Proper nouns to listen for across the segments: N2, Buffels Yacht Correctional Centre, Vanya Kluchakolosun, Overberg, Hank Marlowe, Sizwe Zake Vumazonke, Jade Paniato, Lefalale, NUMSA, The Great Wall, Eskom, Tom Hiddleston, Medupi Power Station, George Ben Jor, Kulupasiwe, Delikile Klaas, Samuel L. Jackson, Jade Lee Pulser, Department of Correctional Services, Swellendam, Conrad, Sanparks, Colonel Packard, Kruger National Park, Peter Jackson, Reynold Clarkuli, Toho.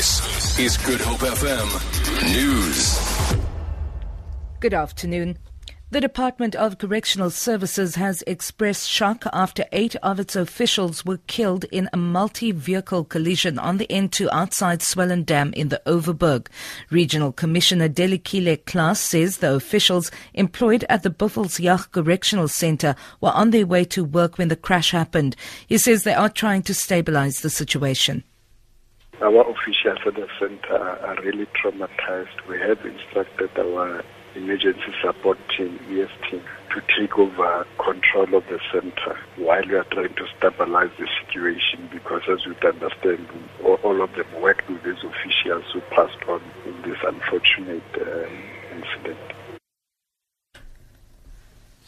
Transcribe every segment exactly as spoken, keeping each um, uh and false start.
This is Good Hope F M News. Good afternoon. The Department of Correctional Services has expressed shock after eight of its officials were killed in a multi-vehicle collision on the N two outside Swellendam in the Overberg. Regional Commissioner Delikile Klaas says the officials employed at the Buffels Yacht Correctional Centre were on their way to work when the crash happened. He says they are trying to stabilise the situation. Our officials at the centre are really traumatised. We have instructed our emergency support team, E S team, to take over control of the center while we are trying to stabilize the situation, because as you can understand, all, all of them worked with these officials who passed on in this unfortunate uh, incident.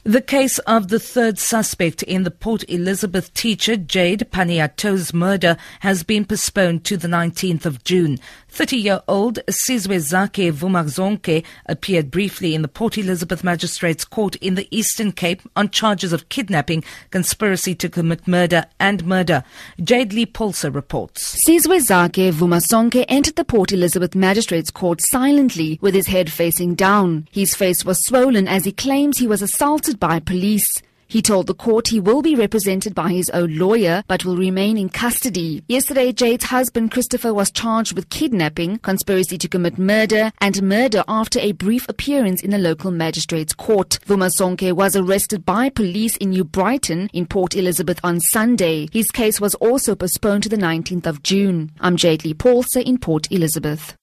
The case of the third suspect in the Port Elizabeth teacher Jade Paniato's murder has been postponed to the nineteenth of June. thirty-year-old Sizwe Zake Vumazonke appeared briefly in the Port Elizabeth Magistrates Court in the Eastern Cape on charges of kidnapping, conspiracy to commit murder and murder. Jade Lee Pulser reports. Sizwe Zake Vumazonke entered the Port Elizabeth Magistrates Court silently with his head facing down. His face was swollen as he claims he was assaulted by police. He told the court he will be represented by his own lawyer but will remain in custody. Yesterday, Jade's husband Christopher was charged with kidnapping, conspiracy to commit murder and murder after a brief appearance in the local magistrate's court. Vumazonke was arrested by police in New Brighton in Port Elizabeth on Sunday. His case was also postponed to the nineteenth of June. I'm Jade Lee Pulser in Port Elizabeth.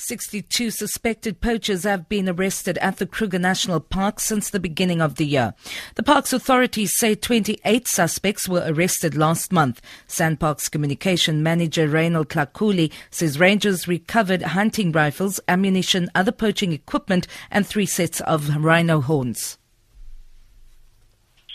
sixty-two suspected poachers have been arrested at the Kruger National Park since the beginning of the year. The park's authorities say twenty-eight suspects were arrested last month. Sanparks communication manager Reynold Clarkuli says rangers recovered hunting rifles, ammunition, other poaching equipment and three sets of rhino horns.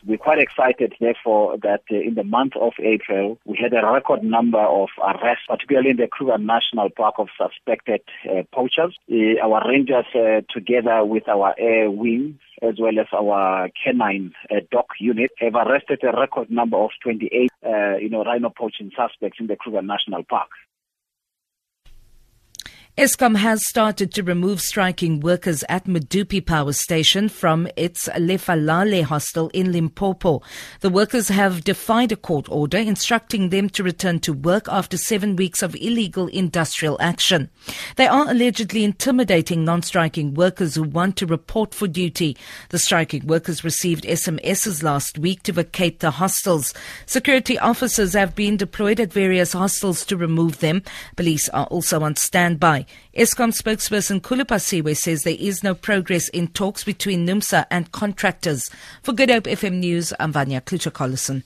We're quite excited, therefore, that uh, in the month of April, we had a record number of arrests, particularly in the Kruger National Park, of suspected uh, poachers. Uh, our rangers, uh, together with our air wing, as well as our canine uh, dock unit, have arrested a record number of twenty-eight uh, you know, rhino poaching suspects in the Kruger National Park. Eskom has started to remove striking workers at Medupi Power Station from its Lefalale hostel in Limpopo. The workers have defied a court order instructing them to return to work after seven weeks of illegal industrial action. They are allegedly intimidating non-striking workers who want to report for duty. The striking workers received S M S's last week to vacate the hostels. Security officers have been deployed at various hostels to remove them. Police are also on standby. Eskom spokesperson Kulupasiwe says there is no progress in talks between NUMSA and contractors. For Good Hope F M News, I'm Vanya Kluchakolosun.